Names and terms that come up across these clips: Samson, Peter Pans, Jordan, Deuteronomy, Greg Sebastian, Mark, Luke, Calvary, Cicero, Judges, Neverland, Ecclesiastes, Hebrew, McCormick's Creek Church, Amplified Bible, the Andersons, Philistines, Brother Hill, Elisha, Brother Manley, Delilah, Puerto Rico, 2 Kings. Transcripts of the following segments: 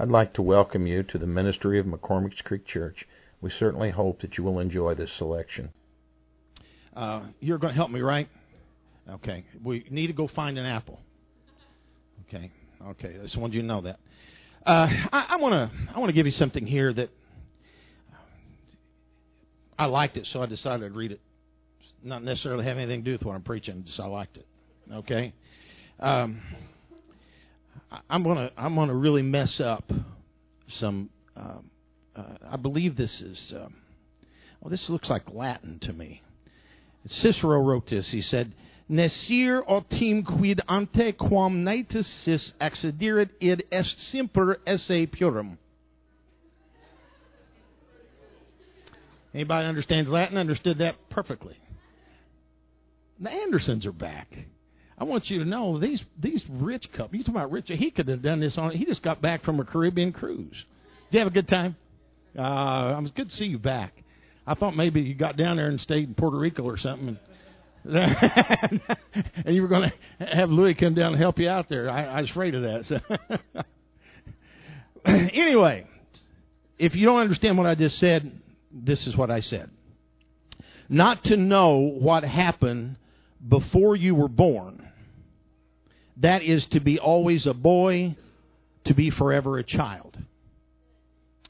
I'd like to welcome you to the ministry of McCormick's Creek Church. We certainly hope that you will enjoy this selection. You're going to help me, right? Okay. We need to go find an apple. Okay. Okay. I just wanted you to know that. I want to give you something here that I liked it, so I decided I'd read it. It's not necessarily have anything to do with what I'm preaching, just I liked it. Okay. I'm gonna really mess up some. I believe this is. This looks like Latin to me. Cicero wrote this. He said, "Nescire autem quid ante quam natus sis accederit id est semper esse purum." Anybody understands Latin? Understood that perfectly. The Andersons are back. I want you to know these rich couple. You talking about rich? He could have done this on. He just got back from a Caribbean cruise. Did you have a good time? It was good to see you back. I thought maybe you got down there and stayed in Puerto Rico or something, and, and you were going to have Louis come down and help you out there. I was afraid of that. So. Anyway, if you don't understand what I just said, this is what I said. Not to know what happened before you were born. That is to be always a boy, to be forever a child.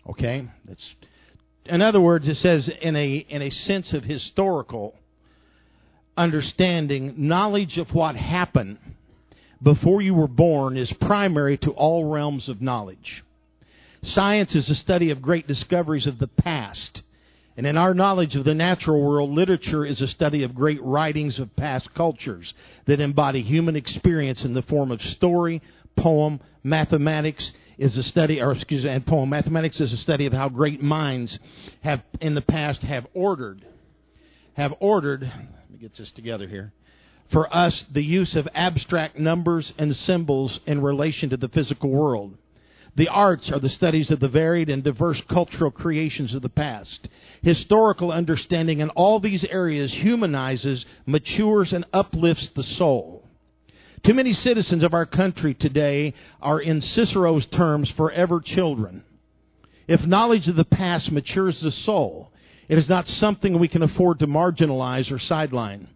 Okay? That's, in other words, it says in a sense of historical understanding, knowledge of what happened before you were born is primary to all realms of knowledge. Science is the study of great discoveries of the past. And in our knowledge of the natural world, literature is a study of great writings of past cultures that embody human experience in the form of story, poem. Mathematics is a study of how great minds have in the past have ordered, let me get this together here, for us the use of abstract numbers and symbols in relation to the physical world. The arts are the studies of the varied and diverse cultural creations of the past. Historical understanding in all these areas humanizes, matures, and uplifts the soul. Too many citizens of our country today are, in Cicero's terms, forever children. If knowledge of the past matures the soul, it is not something we can afford to marginalize or sideline.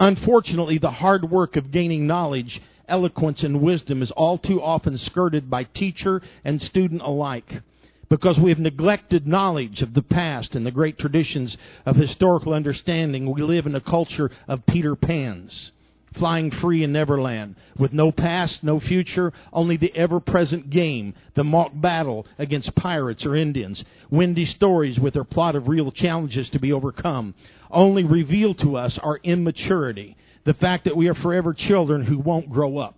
Unfortunately, the hard work of gaining knowledge, eloquence, and wisdom is all too often skirted by teacher and student alike, because we have neglected knowledge of the past and the great traditions of historical understanding. We live in a culture of Peter Pans, flying free in Neverland, with no past, no future, only the ever-present game, the mock battle against pirates or Indians. Windy stories with their plot of real challenges to be overcome only reveal to us our immaturity, the fact that we are forever children who won't grow up.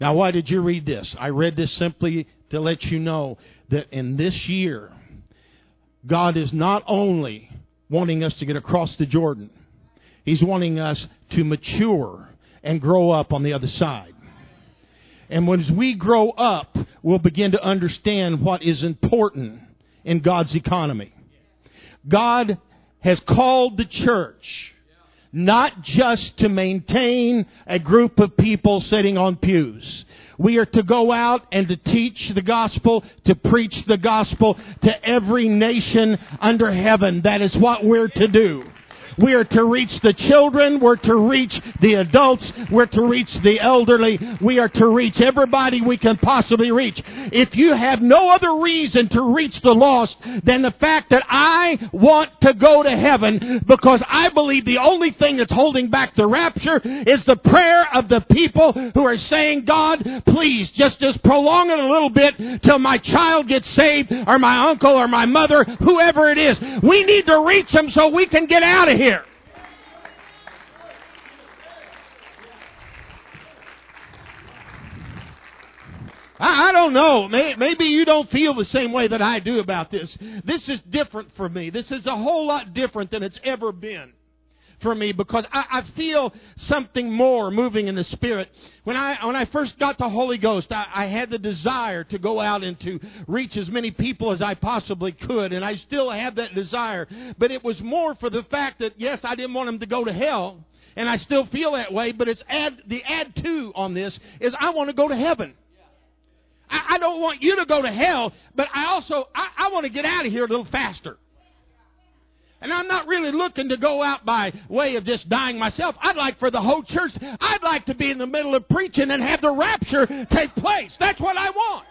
Now, why did you read this? I read this simply to let you know that in this year, God is not only wanting us to get across the Jordan, He's wanting us to mature and grow up on the other side. And as we grow up, we'll begin to understand what is important in God's economy. God has called the church not just to maintain a group of people sitting on pews. We are to go out and to teach the gospel, to preach the gospel to every nation under heaven. That is what we're to do. We are to reach the children. We're to reach the adults. We're to reach the elderly. We are to reach everybody we can possibly reach. If you have no other reason to reach the lost than the fact that I want to go to heaven, because I believe the only thing that's holding back the rapture is the prayer of the people who are saying, God, please, just prolong it a little bit till my child gets saved, or my uncle, or my mother, whoever it is. We need to reach them so we can get out of here. I don't know. Maybe you don't feel the same way that I do about this. This is different for me. This is a whole lot different than it's ever been for me, because I feel something more moving in the Spirit. When I first got the Holy Ghost, I had the desire to go out and to reach as many people as I possibly could, and I still have that desire. But it was more for the fact that, yes, I didn't want them to go to hell, and I still feel that way, but it's the add to on this is I want to go to heaven. I don't want you to go to hell, but I want to get out of here a little faster. And I'm not really looking to go out by way of just dying myself. I'd like for the whole church, I'd like to be in the middle of preaching and have the rapture take place. That's what I want.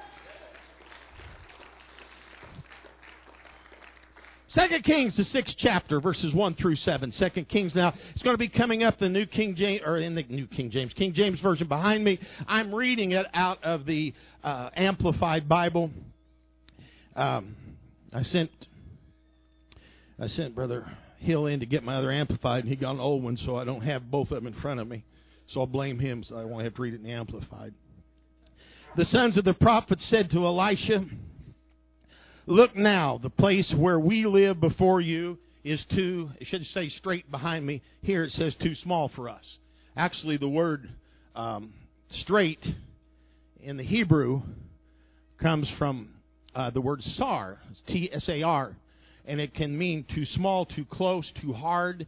2 Kings, the 6th chapter, verses 1 through 7. 2 Kings now. It's going to be coming up King James Version behind me. I'm reading it out of the Amplified Bible. I sent Brother Hill in to get my other Amplified, and he got an old one, so I don't have both of them in front of me. So I'll blame him, so I won't have to read it in the Amplified. The sons of the prophets said to Elisha, "Look now, the place where we live before you is too," it should say straight behind me. Here it says too small for us. Actually, the word straight in the Hebrew comes from the word sar, T-S-A-R, and it can mean too small, too close, too hard. It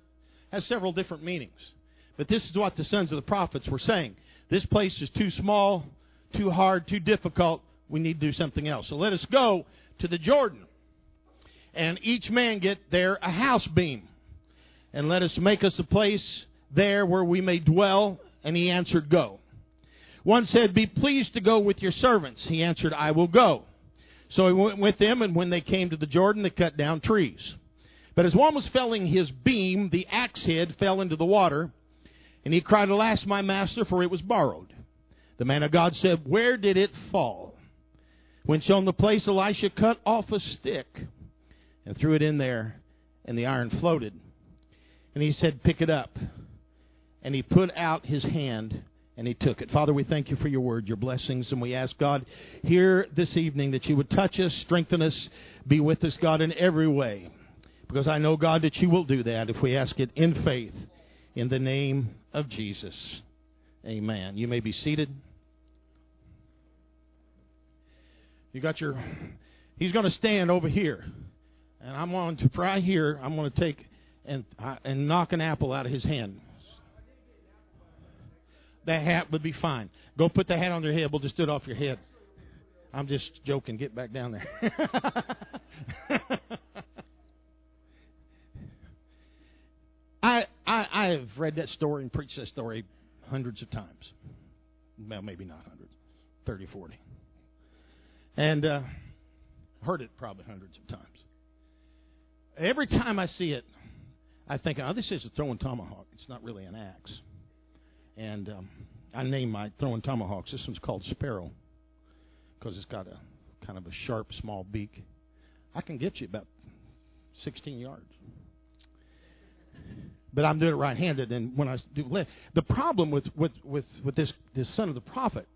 has several different meanings. But this is what the sons of the prophets were saying. This place is too small, too hard, too difficult. We need to do something else. So let us go to the Jordan, and each man get there a house beam, and let us make us a place there where we may dwell. And he answered, "Go." One said, "Be pleased to go with your servants." He answered, "I will go." So he went with them, and when they came to the Jordan, they cut down trees. But as one was felling his beam, the axe head fell into the water, and he cried, "Alas, my master, for it was borrowed." The man of God said, "Where did it fall?" When shown the place, Elisha cut off a stick and threw it in there, and the iron floated. And he said, "Pick it up." And he put out his hand, and he took it. Father, we thank you for your word, your blessings, and we ask, God, here this evening that you would touch us, strengthen us, be with us, God, in every way. Because I know, God, that you will do that if we ask it in faith, in the name of Jesus. Amen. You may be seated. He's going to stand over here, and I'm going to right here. I'm going to take and knock an apple out of his hand. That hat would be fine. Go put the hat on your head. We'll just do it off your head. I'm just joking. Get back down there. I have read that story and preached that story hundreds of times. Well, maybe not hundreds, 30, 40. And heard it probably hundreds of times. Every time I see it, I think, oh, this is a throwing tomahawk. It's not really an axe. And I named my throwing tomahawks. This one's called Sparrow because it's got a kind of a sharp, small beak. I can get you about 16 yards. But I'm doing it right-handed, and when I do left. The problem with this son of the prophet.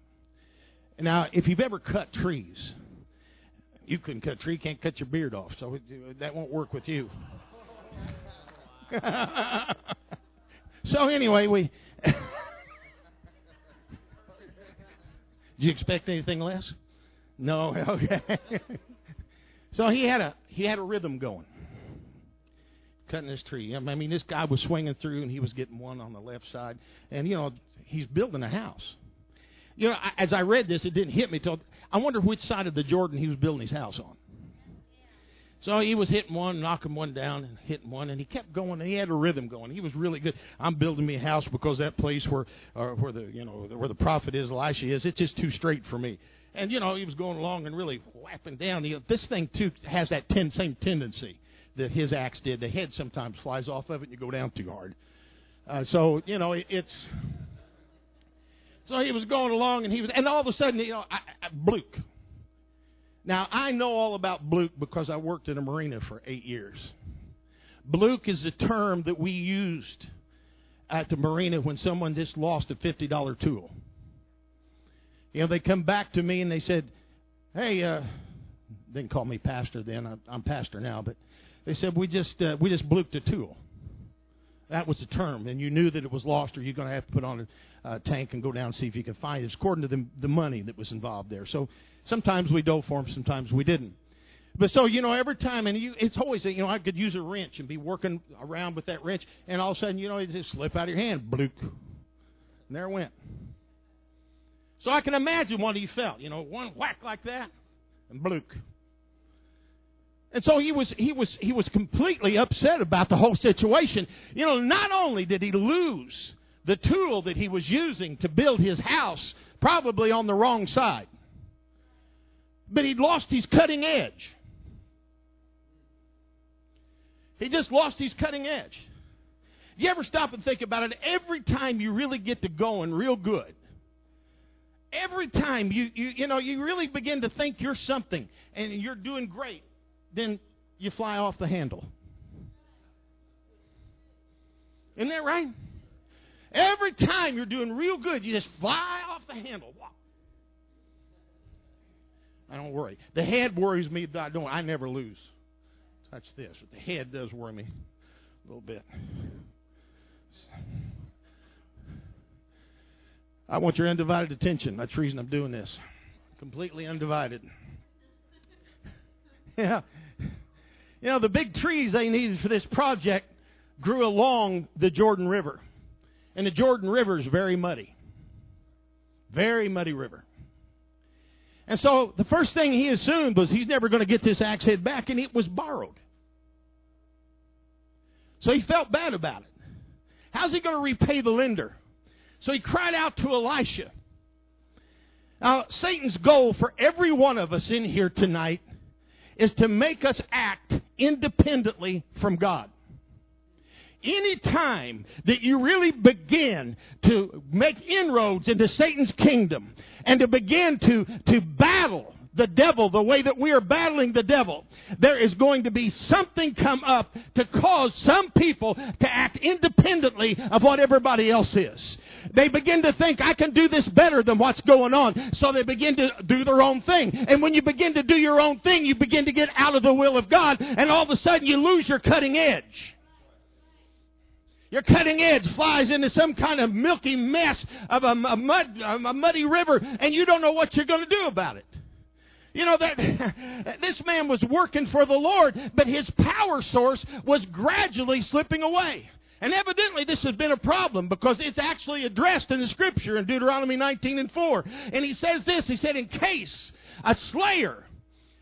Now, if you've ever cut trees, you couldn't cut a tree, can't cut your beard off, so that won't work with you. So anyway, do you expect anything less? No, okay. So he had a rhythm going, cutting this tree. I mean, this guy was swinging through, and he was getting one on the left side, and he's building a house. As I read this, it didn't hit me till I wonder which side of the Jordan he was building his house on. So he was hitting one, knocking one down, and hitting one, and he kept going. And he had a rhythm going. He was really good. I'm building me a house because that place where the prophet is, Elisha is, it's just too straight for me. And he was going along and really whapping down. This thing too has that same tendency that his axe did. The head sometimes flies off of it, and you go down too hard. It's. So he was going along, and all of a sudden, Bluke. Now, I know all about Bluke because I worked in a marina for 8 years. Bluke is the term that we used at the marina when someone just lost a $50 tool. They come back to me and they said, "Hey," they didn't call me pastor then. I'm pastor now, but they said, "We just bluked a tool." That was the term, and you knew that it was lost, or you're going to have to put on a tank and go down and see if you can find it. It's according to the money that was involved there. So sometimes we dove for them, sometimes we didn't. But so, every time, and it's always, I could use a wrench and be working around with that wrench, and all of a sudden, it just slipped out of your hand, bloop, and there it went. So I can imagine what he felt. You know, one whack like that, and bloop. And so he was completely upset about the whole situation. You know, not only did he lose the tool that he was using to build his house, probably on the wrong side, but he'd lost his cutting edge. He just lost his cutting edge. You ever stop and think about it? Every time you really get to going real good, every time you really begin to think you're something and you're doing great, then you fly off the handle. Isn't that right? Every time you're doing real good, you just fly off the handle. I don't worry. The head worries me. I never lose. Touch this. But the head does worry me a little bit. I want your undivided attention. That's the reason I'm doing this. Completely undivided. Yeah. You know, the big trees they needed for this project grew along the Jordan River. And the Jordan River is very muddy. Very muddy river. And so the first thing he assumed was he's never going to get this axe head back, and it was borrowed. So he felt bad about it. How's he going to repay the lender? So he cried out to Elisha. Now, Satan's goal for every one of us in here tonight is to make us act independently from God. Any time that you really begin to make inroads into Satan's kingdom and to begin to battle the devil the way that we are battling the devil, there is going to be something come up to cause some people to act independently of what everybody else is. They begin to think, I can do this better than what's going on. So they begin to do their own thing. And when you begin to do your own thing, you begin to get out of the will of God. And all of a sudden, you lose your cutting edge. Your cutting edge flies into some kind of milky mess of a muddy river, and you don't know what you're going to do about it. You know, that this man was working for the Lord, but his power source was gradually slipping away. And evidently this has been a problem because it's actually addressed in the Scripture in Deuteronomy 19:4. And he says this, he said, in case a slayer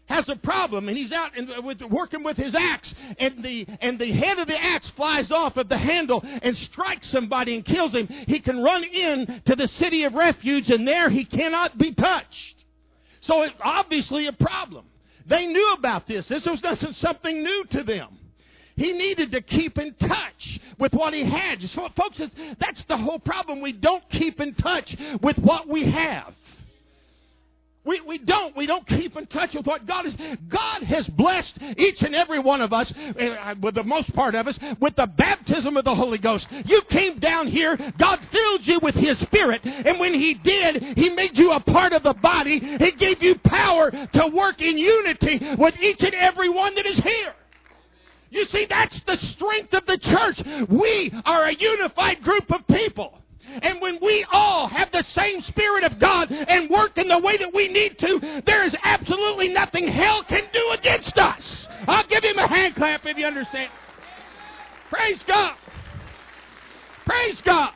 has a problem and he's out working with his axe and the head of the axe flies off of the handle and strikes somebody and kills him, he can run in to the city of refuge and there he cannot be touched. So it's obviously a problem. They knew about this. This wasn't something new to them. He needed to keep in touch with what he had. So folks, that's the whole problem. We don't keep in touch with what we have. We don't keep in touch with what God is. God has blessed each and every one of us, with the most part of us, with the baptism of the Holy Ghost. You came down here, God filled you with His Spirit, and when He did, He made you a part of the body. He gave you power to work in unity with each and every one that is here. You see, that's the strength of the church. We are a unified group of people. And when we all have the same Spirit of God and work in the way that we need to, there is absolutely nothing hell can do against us. I'll give him a hand clap if you understand. Praise God. Praise God.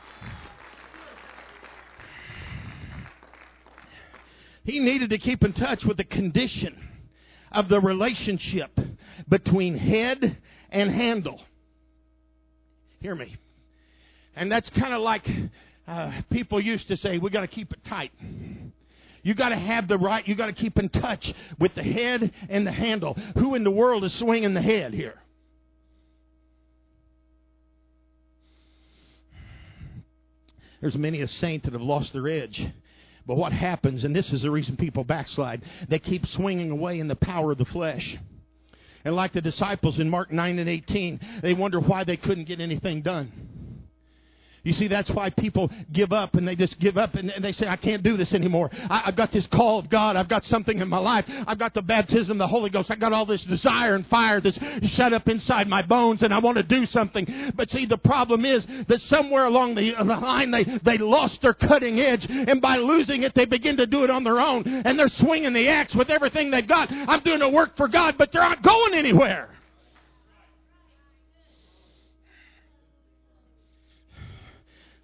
He needed to keep in touch with the condition of the relationship between head and handle. Hear me. And that's kind of like people used to say, we got to keep it tight. You got to have the right. You got to keep in touch with the head and the handle. Who in the world is swinging the head here? There's many a saint that have lost their edge. But what happens, and this is the reason people backslide, they keep swinging away in the power of the flesh. And like the disciples in Mark 9:18, they wonder why they couldn't get anything done. You see, that's why people give up, and they just give up, and they say, I can't do this anymore. I've got this call of God. I've got something in my life. I've got the baptism of the Holy Ghost. I've got all this desire and fire that's shut up inside my bones, and I want to do something. But see, the problem is that somewhere along the line, they lost their cutting edge, and by losing it, they begin to do it on their own, and they're swinging the axe with everything they've got. I'm doing the work for God, but they're not going anywhere.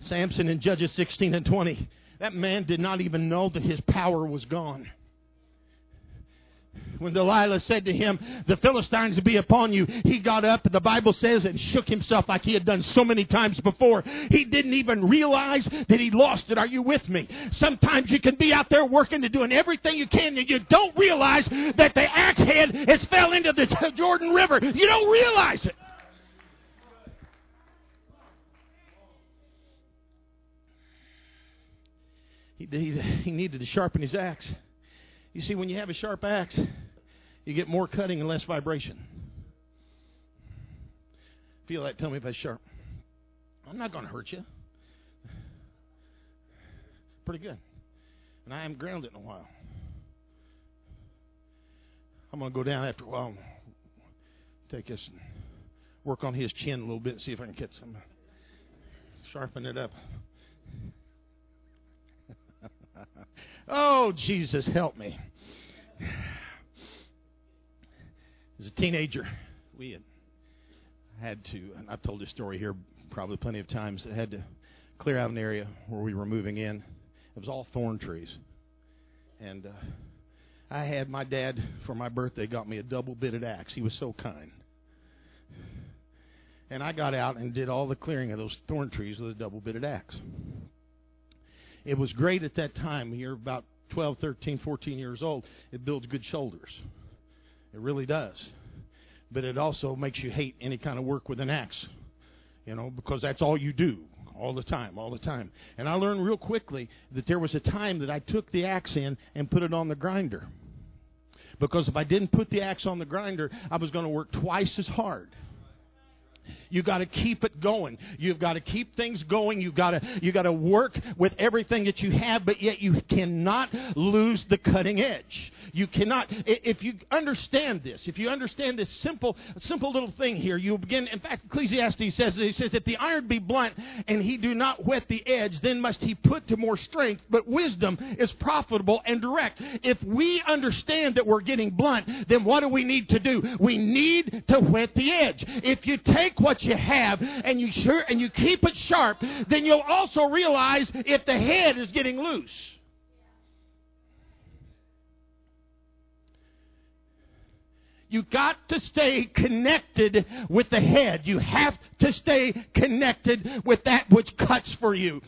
Samson in Judges 16:20 That man did not even know that his power was gone. When Delilah said to him, "The Philistines be upon you," he got up, the Bible says, and shook himself like he had done so many times before. He didn't even realize that he lost it. Are you with me? Sometimes you can be out there working and doing everything you can, and you don't realize that the axe head has fell into the Jordan River. You don't realize it. He needed to sharpen his axe. You see, when you have a sharp axe, you get more cutting and less vibration. Feel that? Tell me if it's sharp. I'm not going to hurt you. Pretty good. And I haven't ground it in a while. I'm going to go down after a while and take this and work on his chin a little bit and see if I can catch something. Sharpen it up. Oh, Jesus, help me. As a teenager, we had to, and I've told this story here probably plenty of times, had to clear out an area where we were moving in. It was all thorn trees. And I had my dad, for my birthday, got me a double-bitted axe. He was so kind. And I got out and did all the clearing of those thorn trees with a double-bitted axe. It was great at that time. You're about 12, 13, 14 years old. It builds good shoulders. It really does. But it also makes you hate any kind of work with an axe, you know, because that's all you do all the time. And I learned real quickly that there was a time that I took the axe in and put it on the grinder. Because if I didn't put the axe on the grinder, I was going to work twice as hard. You've got to keep it going. You've got to keep things going. You've got to work with everything that you have, but yet you cannot lose the cutting edge. You cannot. If you understand this simple little thing here, you'll begin. In fact, Ecclesiastes says, if the iron be blunt and he do not whet the edge, then must he put to more strength. But wisdom is profitable and direct. If we understand that we're getting blunt, then what do we need to do? We need to whet the edge. If you take what you have and you keep it sharp, then you'll also realize if the head is getting loose. You got to stay connected with the head. You have to stay connected with that which cuts for you.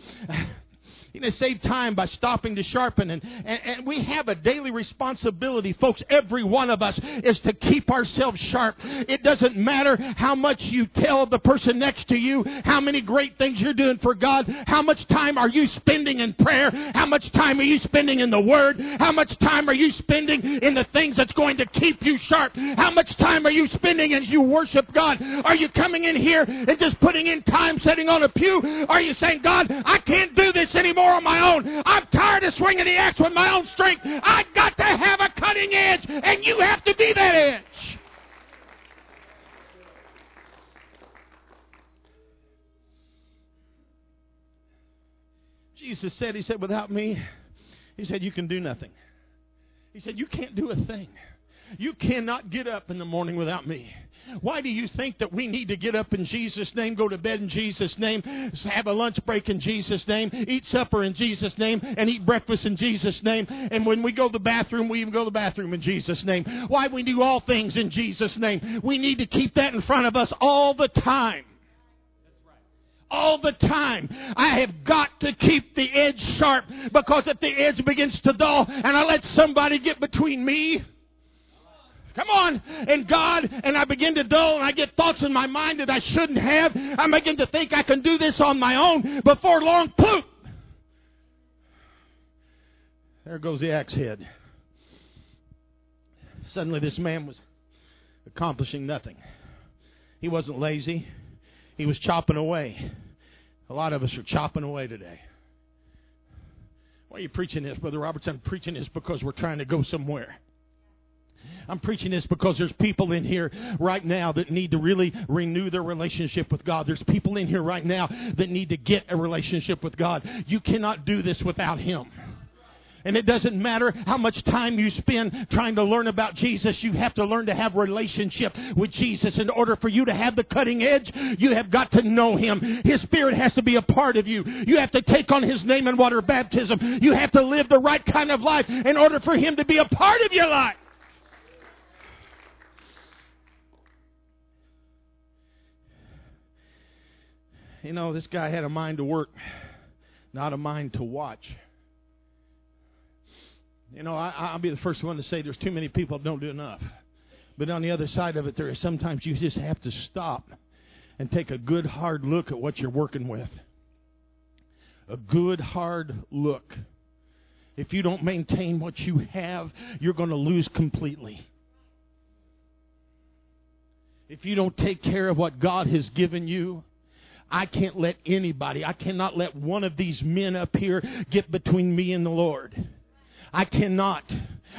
You know, save time by stopping to sharpen. And we have a daily responsibility, folks. Every one of us is to keep ourselves sharp. It doesn't matter how much you tell the person next to you, how many great things you're doing for God, how much time are you spending in prayer, how much time are you spending in the Word, how much time are you spending in the things that's going to keep you sharp, how much time are you spending as you worship God. Are you coming in here and just putting in time sitting on a pew? Are you saying, God, I can't do this anymore on my own. I'm tired of swinging the axe with my own strength. I got to have a cutting edge, and you have to be that edge. Jesus said, without me, you can do nothing. You can't do a thing. You cannot get up in the morning without me. Why do you think that we need to get up in Jesus' name, go to bed in Jesus' name, have a lunch break in Jesus' name, eat supper in Jesus' name, and eat breakfast in Jesus' name? And when we go to the bathroom, we even go to the bathroom in Jesus' name. Why we do all things in Jesus' name? We need to keep that in front of us all the time. All the time. I have got to keep the edge sharp, because if the edge begins to dull and I let somebody get between me, come on, and God, and I begin to dull, and I get thoughts in my mind that I shouldn't have. I begin to think I can do this on my own. Before long, poof! There goes the axe head. Suddenly this man was accomplishing nothing. He wasn't lazy. He was chopping away. A lot of us are chopping away today. Why are you preaching this, Brother Roberts? I'm preaching this because we're trying to go somewhere. I'm preaching this because there's people in here right now that need to really renew their relationship with God. There's people in here right now that need to get a relationship with God. You cannot do this without Him. And it doesn't matter how much time you spend trying to learn about Jesus. You have to learn to have relationship with Jesus. In order for you to have the cutting edge, you have got to know Him. His Spirit has to be a part of you. You have to take on His name in water baptism. You have to live the right kind of life in order for Him to be a part of your life. You know, this guy had a mind to work, not a mind to watch. You know, I'll be the first one to say there's too many people that don't do enough. But on the other side of it, there is sometimes you just have to stop and take a good hard look at what you're working with. A good hard look. If you don't maintain what you have, you're going to lose completely. If you don't take care of what God has given you, I cannot let one of these men up here get between me and the Lord. I cannot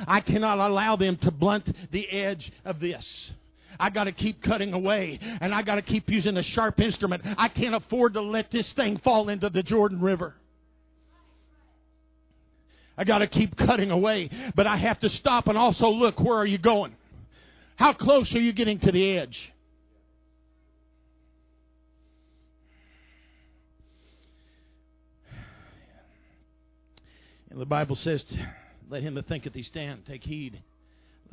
allow them to blunt the edge of this. I got to keep cutting away, and I got to keep using a sharp instrument. I can't afford to let this thing fall into the Jordan River. I got to keep cutting away, but I have to stop and also look, where are you going? How close are you getting to the edge? The Bible says, let him that thinketh he stand, take heed,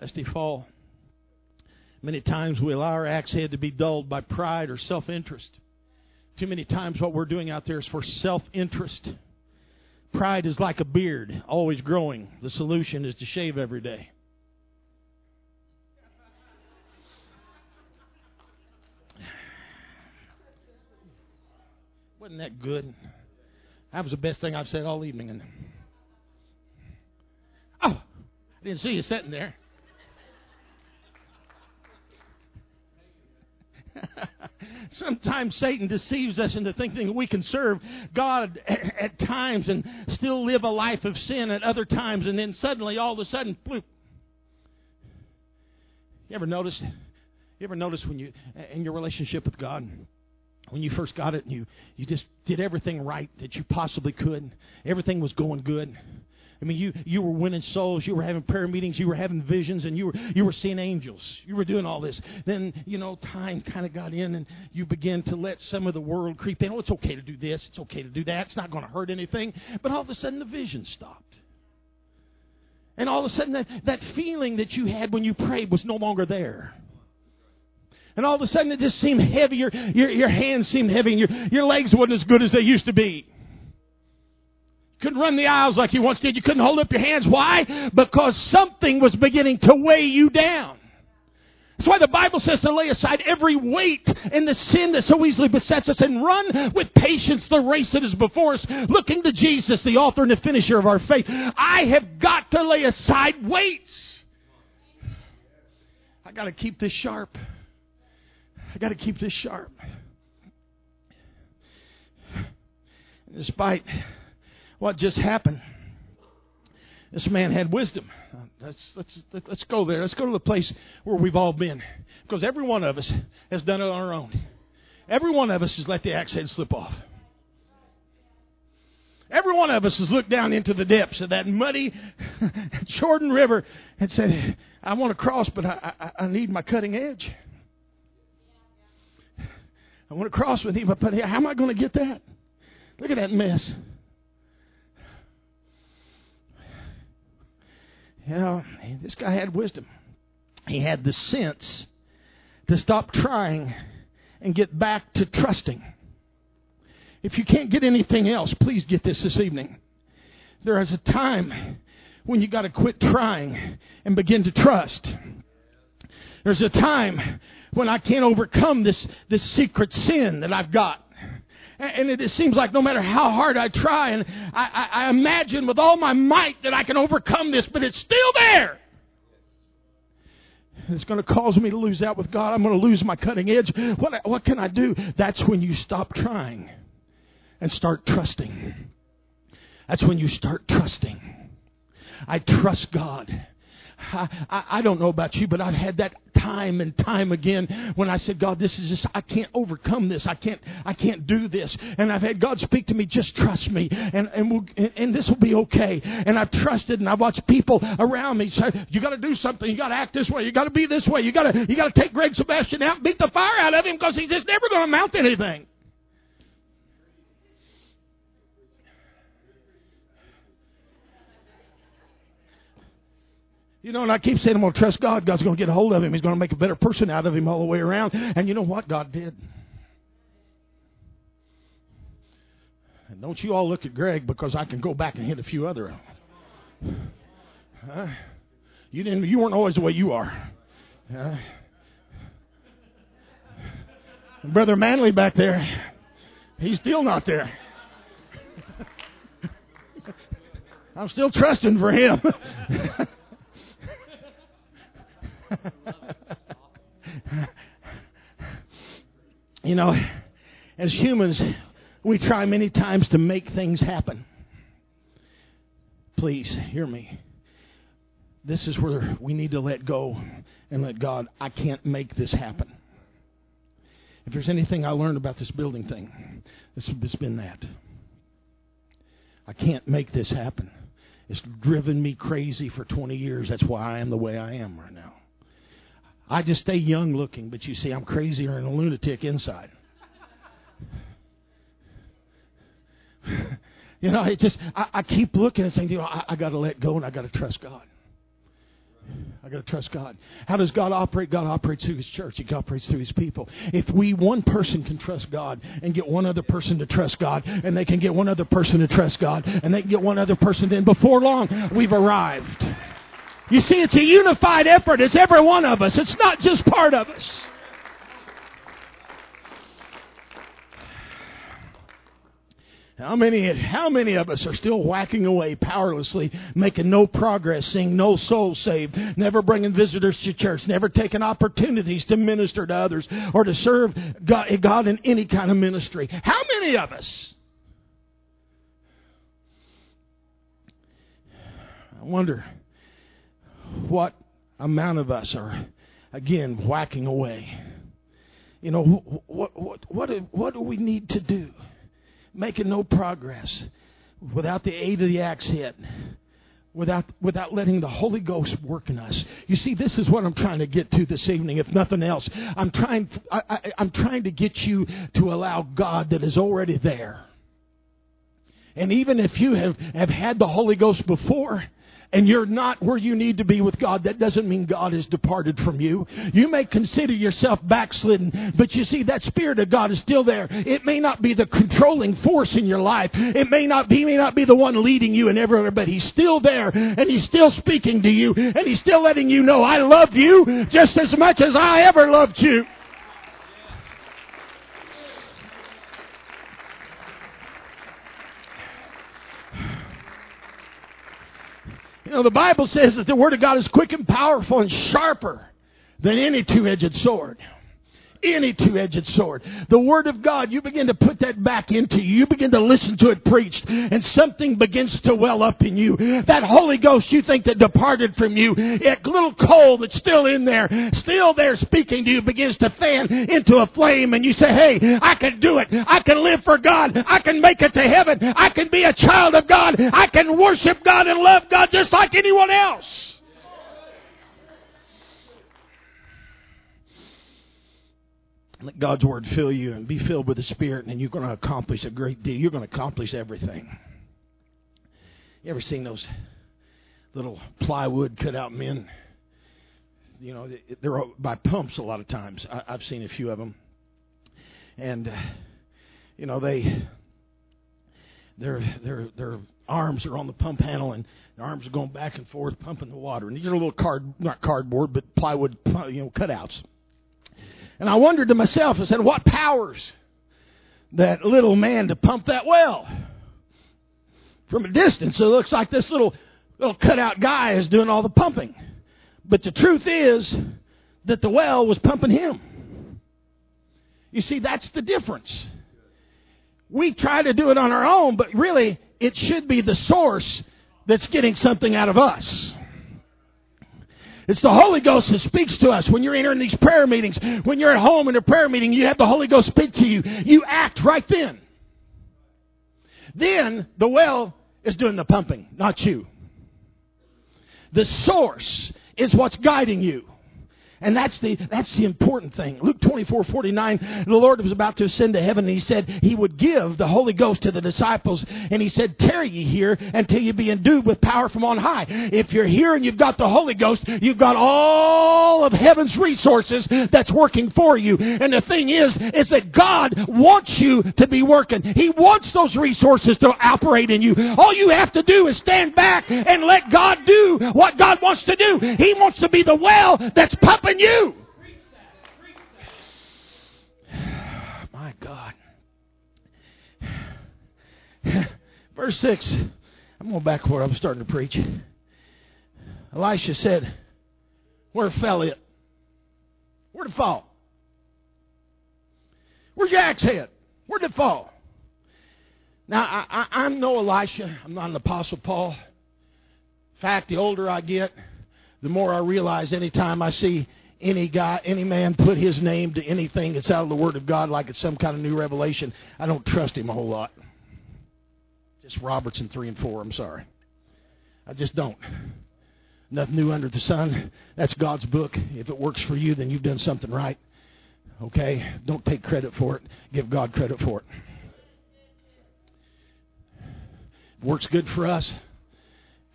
lest he fall. Many times we allow our axe head to be dulled by pride or self-interest. Too many times what we're doing out there is for self-interest. Pride is like a beard, always growing. The solution is to shave every day. Wasn't that good? That was the best thing I've said all evening. And I didn't see you sitting there. Sometimes Satan deceives us into thinking that we can serve God at times and still live a life of sin at other times, and then suddenly, all of a sudden, bloop. You ever notice when you in your relationship with God? When you first got it and you just did everything right that you possibly could. Everything was going good. I mean, you were winning souls, you were having prayer meetings, you were having visions, and you were seeing angels. You were doing all this. Then, you know, time kind of got in, and you began to let some of the world creep in. Oh, it's okay to do this. It's okay to do that. It's not going to hurt anything. But all of a sudden, the vision stopped. And all of a sudden, that feeling that you had when you prayed was no longer there. And all of a sudden, it just seemed heavy. Your hands seemed heavy, and your legs weren't as good as they used to be. Couldn't run the aisles like you once did. You couldn't hold up your hands. Why? Because something was beginning to weigh you down. That's why the Bible says to lay aside every weight and the sin that so easily besets us and run with patience the race that is before us, looking to Jesus, the author and the finisher of our faith. I have got to lay aside weights. I got to keep this sharp. I got to keep this sharp. Despite what just happened, this man had wisdom. Let's go there. Let's go to the place where we've all been. Because every one of us has done it on our own. Every one of us has let the axe head slip off. Every one of us has looked down into the depths of that muddy Jordan River and said, I want to cross, but I need my cutting edge. I want to cross with him, but how am I going to get that? Look at that mess. You know, this guy had wisdom. He had the sense to stop trying and get back to trusting. If you can't get anything else, please get this evening. There is a time when you got to quit trying and begin to trust. There's a time when I can't overcome this secret sin that I've got. And it seems like no matter how hard I try, and I imagine with all my might that I can overcome this, but it's still there. It's going to cause me to lose out with God. I'm going to lose my cutting edge. What can I do? That's when you stop trying and start trusting. That's when you start trusting. I trust God. I don't know about you, but I've had that time and time again when I said, God, this is just, I can't overcome this. I can't do this. And I've had God speak to me, just trust me, and this will be okay. And I've trusted, and I've watched people around me say, you got to do something. You got to act this way. You got to be this way. You got to take Greg Sebastian out and beat the fire out of him because he's just never going to amount to anything. You know, and I keep saying I'm going to trust God. God's going to get a hold of him. He's going to make a better person out of him all the way around. And you know what? God did. And don't you all look at Greg, because I can go back and hit a few other of them. You weren't always the way you are. Brother Manley back there, he's still not there. I'm still trusting for him. You know, as humans, we try many times to make things happen. Please hear me. This is where we need to let go and let God. I can't make this happen. If there's anything I learned about this building thing, it's been that. I can't make this happen. It's driven me crazy for 20 years. That's why I am the way I am right now. I just stay young looking, but you see, I'm crazier than a lunatic inside. You know, it just, I keep looking and saying, you know, I got to let go and I got to trust God. I got to trust God. How does God operate? God operates through His church. He operates through His people. If one person can trust God and get one other person to trust God, and they can get one other person to trust God, and they can get one other person, then before long, we've arrived. You see, it's a unified effort. It's every one of us. It's not just part of us. How many of us are still whacking away powerlessly, making no progress, seeing no souls saved, never bringing visitors to church, never taking opportunities to minister to others or to serve God in any kind of ministry? How many of us? I wonder what amount of us are, again, whacking away. You know, what do we need to do? Making no progress without the aid of the axe head, without letting the Holy Ghost work in us. You see, this is what I'm trying to get to this evening, if nothing else. I'm trying to get you to allow God that is already there. And even if you have had the Holy Ghost before, and you're not where you need to be with God, that doesn't mean God has departed from you. You may consider yourself backslidden, but you see, that Spirit of God is still there. It may not be the controlling force in your life. It may not be, the one leading you and everywhere, but He's still there, and He's still speaking to you, and He's still letting you know, I love you just as much as I ever loved you. You know, the Bible says that the Word of God is quick and powerful and sharper than any two-edged sword. Any two-edged sword. The Word of God, you begin to put that back into you. You begin to listen to it preached, and something begins to well up in you. That Holy Ghost you think that departed from you, that little coal that's still in there, still there speaking to you, begins to fan into a flame, and you say, hey, I can do it. I can live for God. I can make it to heaven. I can be a child of God. I can worship God and love God just like anyone else. Let God's Word fill you and be filled with the Spirit, and you're going to accomplish a great deal. You're going to accomplish everything. You ever seen those little plywood cutout men? You know, they're by pumps a lot of times. I've seen a few of them. And, you know, their arms are on the pump handle, and their arms are going back and forth pumping the water. And these are little not cardboard, but plywood, you know, cutouts. And I wondered to myself, I said, what powers that little man to pump that well? From a distance, it looks like this little cutout guy is doing all the pumping. But the truth is that the well was pumping him. You see, that's the difference. We try to do it on our own, but really it should be the source that's getting something out of us. It's the Holy Ghost that speaks to us. When you're entering these prayer meetings, when you're at home in a prayer meeting, you have the Holy Ghost speak to you. You act right then. Then the well is doing the pumping, not you. The source is what's guiding you. And that's the important thing. Luke 24:49, the Lord was about to ascend to heaven, and he said he would give the Holy Ghost to the disciples. And he said, tarry ye here until you be endued with power from on high. If you're here and you've got the Holy Ghost, you've got all of heaven's resources that's working for you. And the thing is that God wants you to be working. He wants those resources to operate in you. All you have to do is stand back and let God do what God wants to do. He wants to be the well that's pumping you. My God. Verse 6. I'm going back where I'm starting to preach. Elisha said, where fell it? Where'd it fall? Where's your axe head? Where'd it fall? Now, I'm no Elisha. I'm not an Apostle Paul. In fact, the older I get, the more I realize anytime I see any man put his name to anything that's out of the Word of God like it's some kind of new revelation, I don't trust him a whole lot. Just Robertson 3 and 4, I'm sorry. I just don't. Nothing new under the sun. That's God's book. If it works for you, then you've done something right. Okay? Don't take credit for it. Give God credit for it. It works good for us.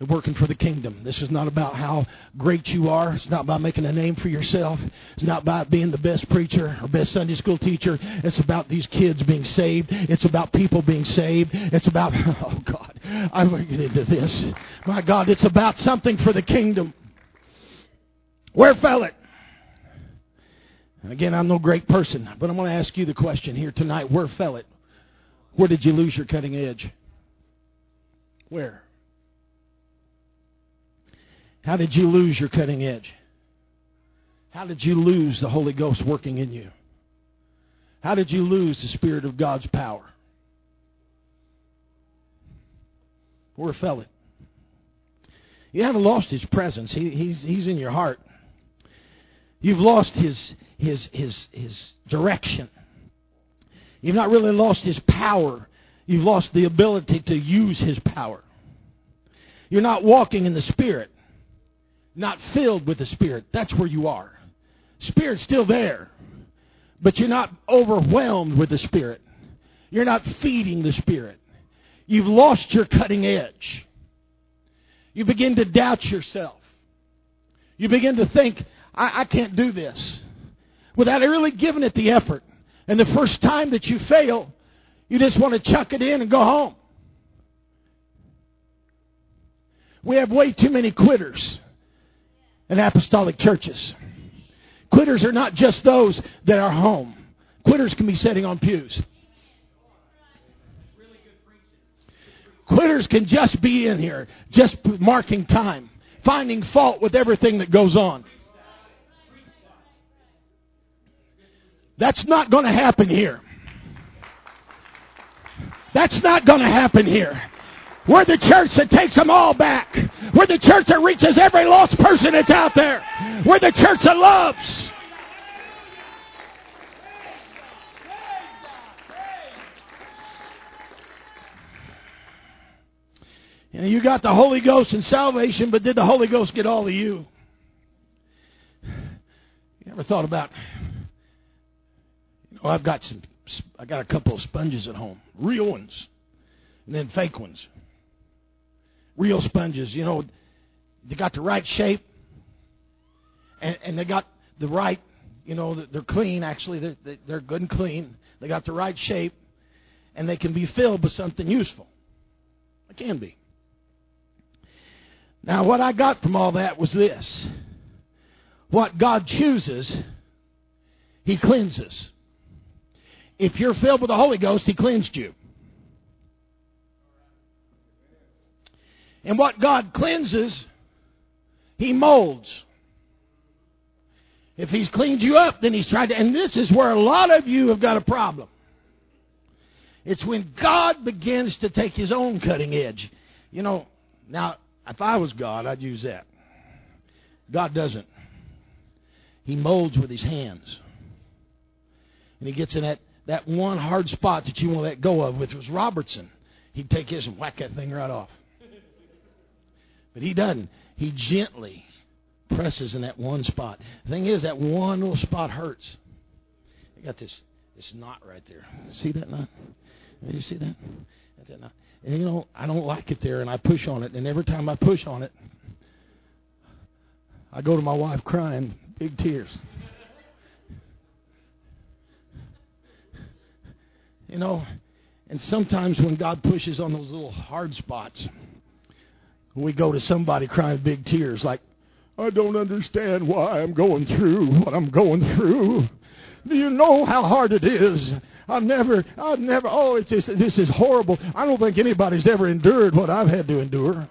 Working for the kingdom. This is not about how great you are. It's not about making a name for yourself. It's not about being the best preacher or best Sunday school teacher. It's about these kids being saved. It's about people being saved. It's about, oh God, I'm going to get into this. My God, it's about something for the kingdom. Where fell it? Again, I'm no great person, but I'm going to ask you the question here tonight. Where fell it? Where did you lose your cutting edge? Where? How did you lose your cutting edge? How did you lose the Holy Ghost working in you? How did you lose the Spirit of God's power? Where fell it? You haven't lost His presence. He's in your heart. You've lost His direction. You've not really lost His power. You've lost the ability to use His power. You're not walking in the Spirit. Not filled with the Spirit. That's where you are. Spirit's still there. But you're not overwhelmed with the Spirit. You're not feeding the Spirit. You've lost your cutting edge. You begin to doubt yourself. You begin to think, I can't do this. Without really giving it the effort. And the first time that you fail, you just want to chuck it in and go home. We have way too many quitters. And apostolic churches. Quitters are not just those that are home. Quitters can be sitting on pews. Quitters can just be in here, just marking time, finding fault with everything that goes on. That's not going to happen here. That's not going to happen here. We're the church that takes them all back. We're the church that reaches every lost person that's out there. We're the church that loves. You know, you got the Holy Ghost and salvation, but did the Holy Ghost get all of you? You ever thought about, oh, I got a couple of sponges at home, real ones, and then fake ones. Real sponges, you know, they got the right shape and they got the right, you know, they're clean actually. They're good and clean. They got the right shape and they can be filled with something useful. They can be. Now, what I got from all that was this. What God chooses, He cleanses. If you're filled with the Holy Ghost, He cleansed you. And what God cleanses, He molds. If He's cleaned you up, then He's tried to. And this is where a lot of you have got a problem. It's when God begins to take His own cutting edge. You know, now, if I was God, I'd use that. God doesn't. He molds with his hands. And he gets in that one hard spot that you won't let go of, which was Robertson. He'd take his and whack that thing right off. But he doesn't. He gently presses in that one spot. The thing is, that one little spot hurts. I got this knot right there. See that knot? Did you see that? Got that knot. And you know, I don't like it there, and I push on it. And every time I push on it, I go to my wife crying, big tears. You know, and sometimes when God pushes on those little hard spots, we go to somebody crying big tears like, I don't understand why I'm going through what I'm going through. Do you know how hard it is? I've never, oh, it's just, this is horrible. I don't think anybody's ever endured what I've had to endure.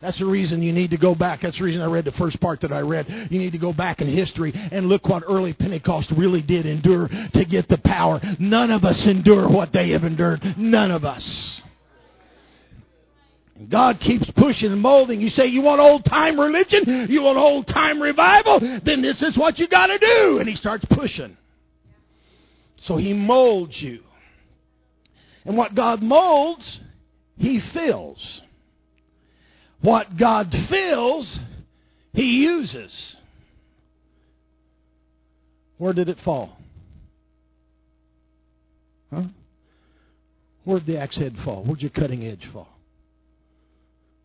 That's the reason you need to go back. That's the reason I read the first part that I read. You need to go back in history and look what early Pentecost really did endure to get the power. None of us endure what they have endured. None of us. And God keeps pushing and molding. You say, you want old-time religion? You want old-time revival? Then this is what you got to do. And he starts pushing. So he molds you. And what God molds, he fills. What God fills, he uses. Where did it fall? Huh? Where'd the axe head fall? Where'd your cutting edge fall?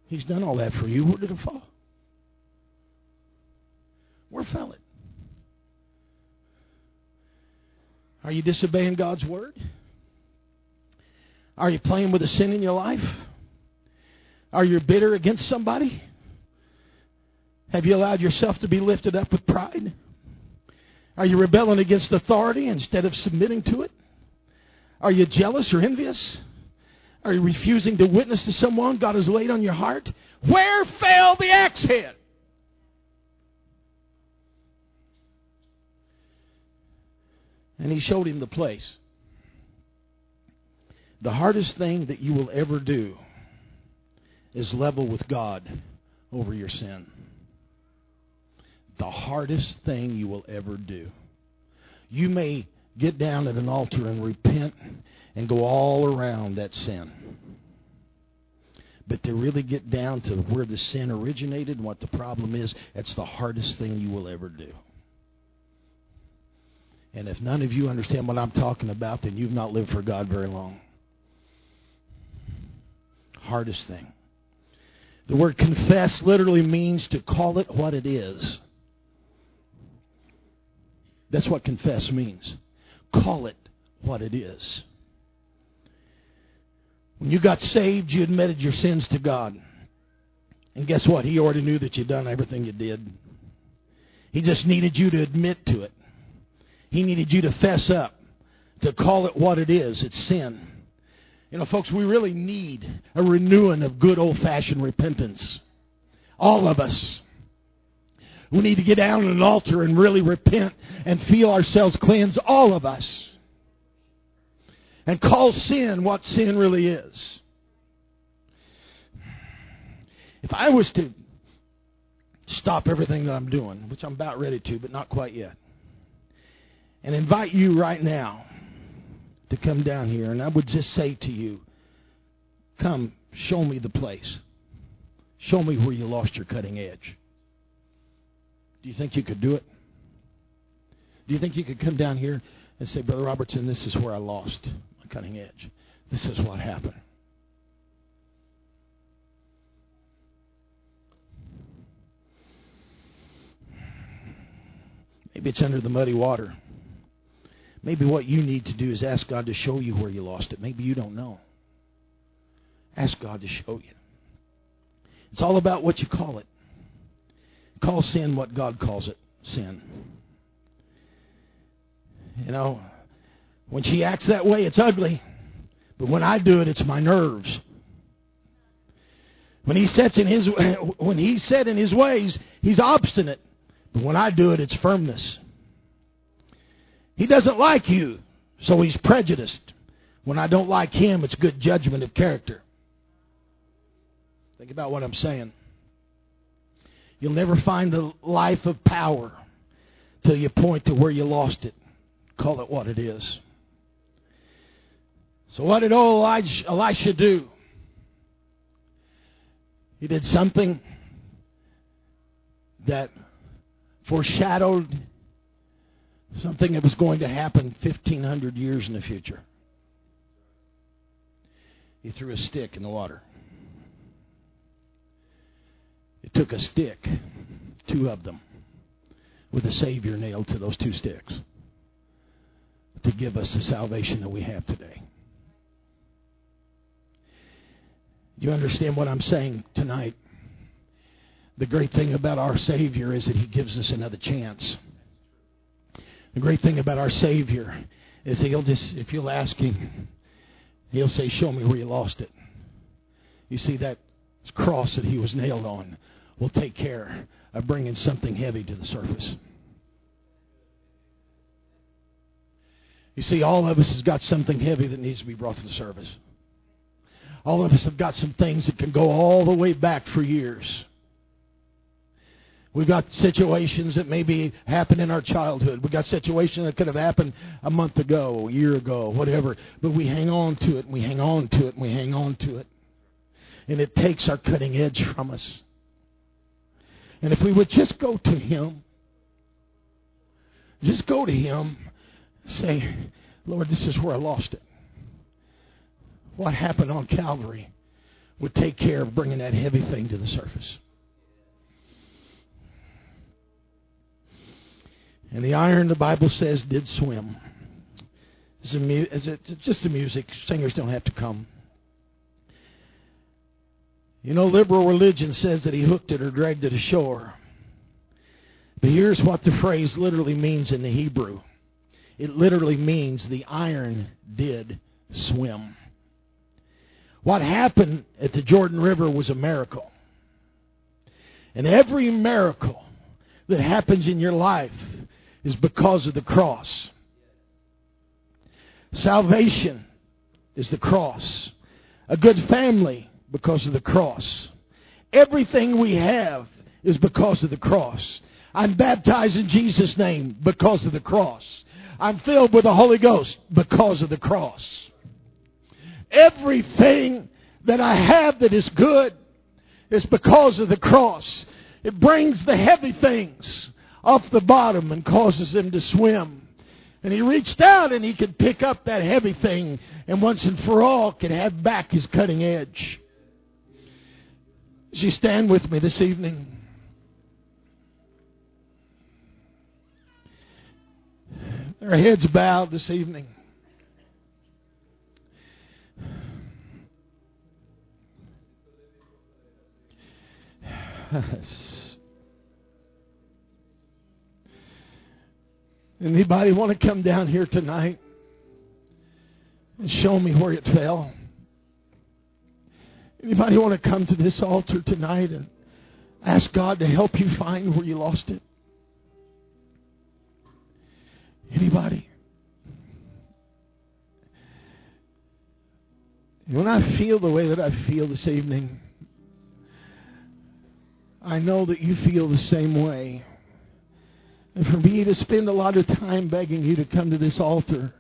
He's done all that for you. Where did it fall? Where fell it? Are you disobeying God's word? Are you playing with a sin in your life? Are you bitter against somebody? Have you allowed yourself to be lifted up with pride? Are you rebelling against authority instead of submitting to it? Are you jealous or envious? Are you refusing to witness to someone God has laid on your heart? Where fell the axe head? And he showed him the place. The hardest thing that you will ever do is level with God over your sin. The hardest thing you will ever do. You may get down at an altar and repent and go all around that sin. But to really get down to where the sin originated and what the problem is, that's the hardest thing you will ever do. And if none of you understand what I'm talking about, then you've not lived for God very long. Hardest thing. The word confess literally means to call it what it is. That's what confess means. Call it what it is. When you got saved, you admitted your sins to God. And guess what? He already knew that you'd done everything you did. He just needed you to admit to it. He needed you to fess up, to call it what it is. It's sin. You know, folks, we really need a renewing of good old-fashioned repentance. All of us. We need to get down at an altar and really repent and feel ourselves cleansed, all of us. And call sin what sin really is. If I was to stop everything that I'm doing, which I'm about ready to, but not quite yet, and invite you right now to come down here, and I would just say to you, come, show me the place. Show me where you lost your cutting edge. Do you think you could do it? Do you think you could come down here and say, Brother Robertson, this is where I lost my cutting edge. This is what happened. Maybe it's under the muddy water. Maybe what you need to do is ask God to show you where you lost it. Maybe you don't know. Ask God to show you. It's all about what you call it. Call sin what God calls it, sin. You know, when she acts that way, it's ugly. But when I do it, it's my nerves. When he's set in his ways, he's obstinate. But when I do it, it's firmness. He doesn't like you, so he's prejudiced. When I don't like him, it's good judgment of character. Think about what I'm saying. You'll never find the life of power till you point to where you lost it. Call it what it is. So what did old Elisha do? He did something that foreshadowed something that was going to happen 1,500 years in the future. He threw a stick in the water. It took a stick, two of them, with a Savior nailed to those two sticks to give us the salvation that we have today. You understand what I'm saying tonight? The great thing about our Savior is that He gives us another chance. The great thing about our Savior is that He'll just, if you'll ask Him, He'll say, show me where you lost it. You see, that cross that He was nailed on will take care of bringing something heavy to the surface. You see, all of us has got something heavy that needs to be brought to the surface. All of us have got some things that can go all the way back for years. We've got situations that maybe happened in our childhood. We've got situations that could have happened a month ago, a year ago, whatever. But we hang on to it, and we hang on to it, and we hang on to it. And it takes our cutting edge from us. And if we would just go to Him, just go to Him, say, Lord, this is where I lost it. What happened on Calvary would take care of bringing that heavy thing to the surface. And the iron, the Bible says, did swim. It's just the music. Singers don't have to come. You know, liberal religion says that He hooked it or dragged it ashore. But here's what the phrase literally means in the Hebrew. It literally means the iron did swim. What happened at the Jordan River was a miracle. And every miracle that happens in your life is because of the cross. Salvation is the cross. A good family, because of the cross. Everything we have is because of the cross. I'm baptized in Jesus' name because of the cross. I'm filled with the Holy Ghost because of the cross. Everything that I have that is good is because of the cross. It brings the heavy things off the bottom and causes them to swim. And He reached out and He could pick up that heavy thing and once and for all could have back His cutting edge. Would you stand with me this evening? Their heads bowed this evening. Anybody want to come down here tonight and show me where it fell? Anybody want to come to this altar tonight and ask God to help you find where you lost it? Anybody? When I feel the way that I feel this evening, I know that you feel the same way. And for me to spend a lot of time begging you to come to this altar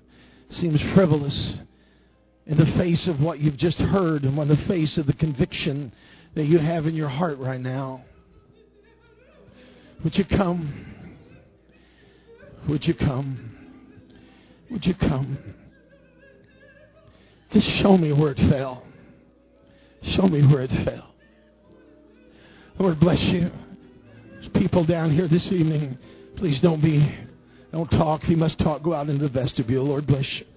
seems frivolous in the face of what you've just heard and in the face of the conviction that you have in your heart right now. Would you come? Would you come? Would you come? Just show me where it fell. Show me where it fell. Lord bless you. There's people down here this evening. Please don't talk. If you must talk, go out into the vestibule. Lord bless you.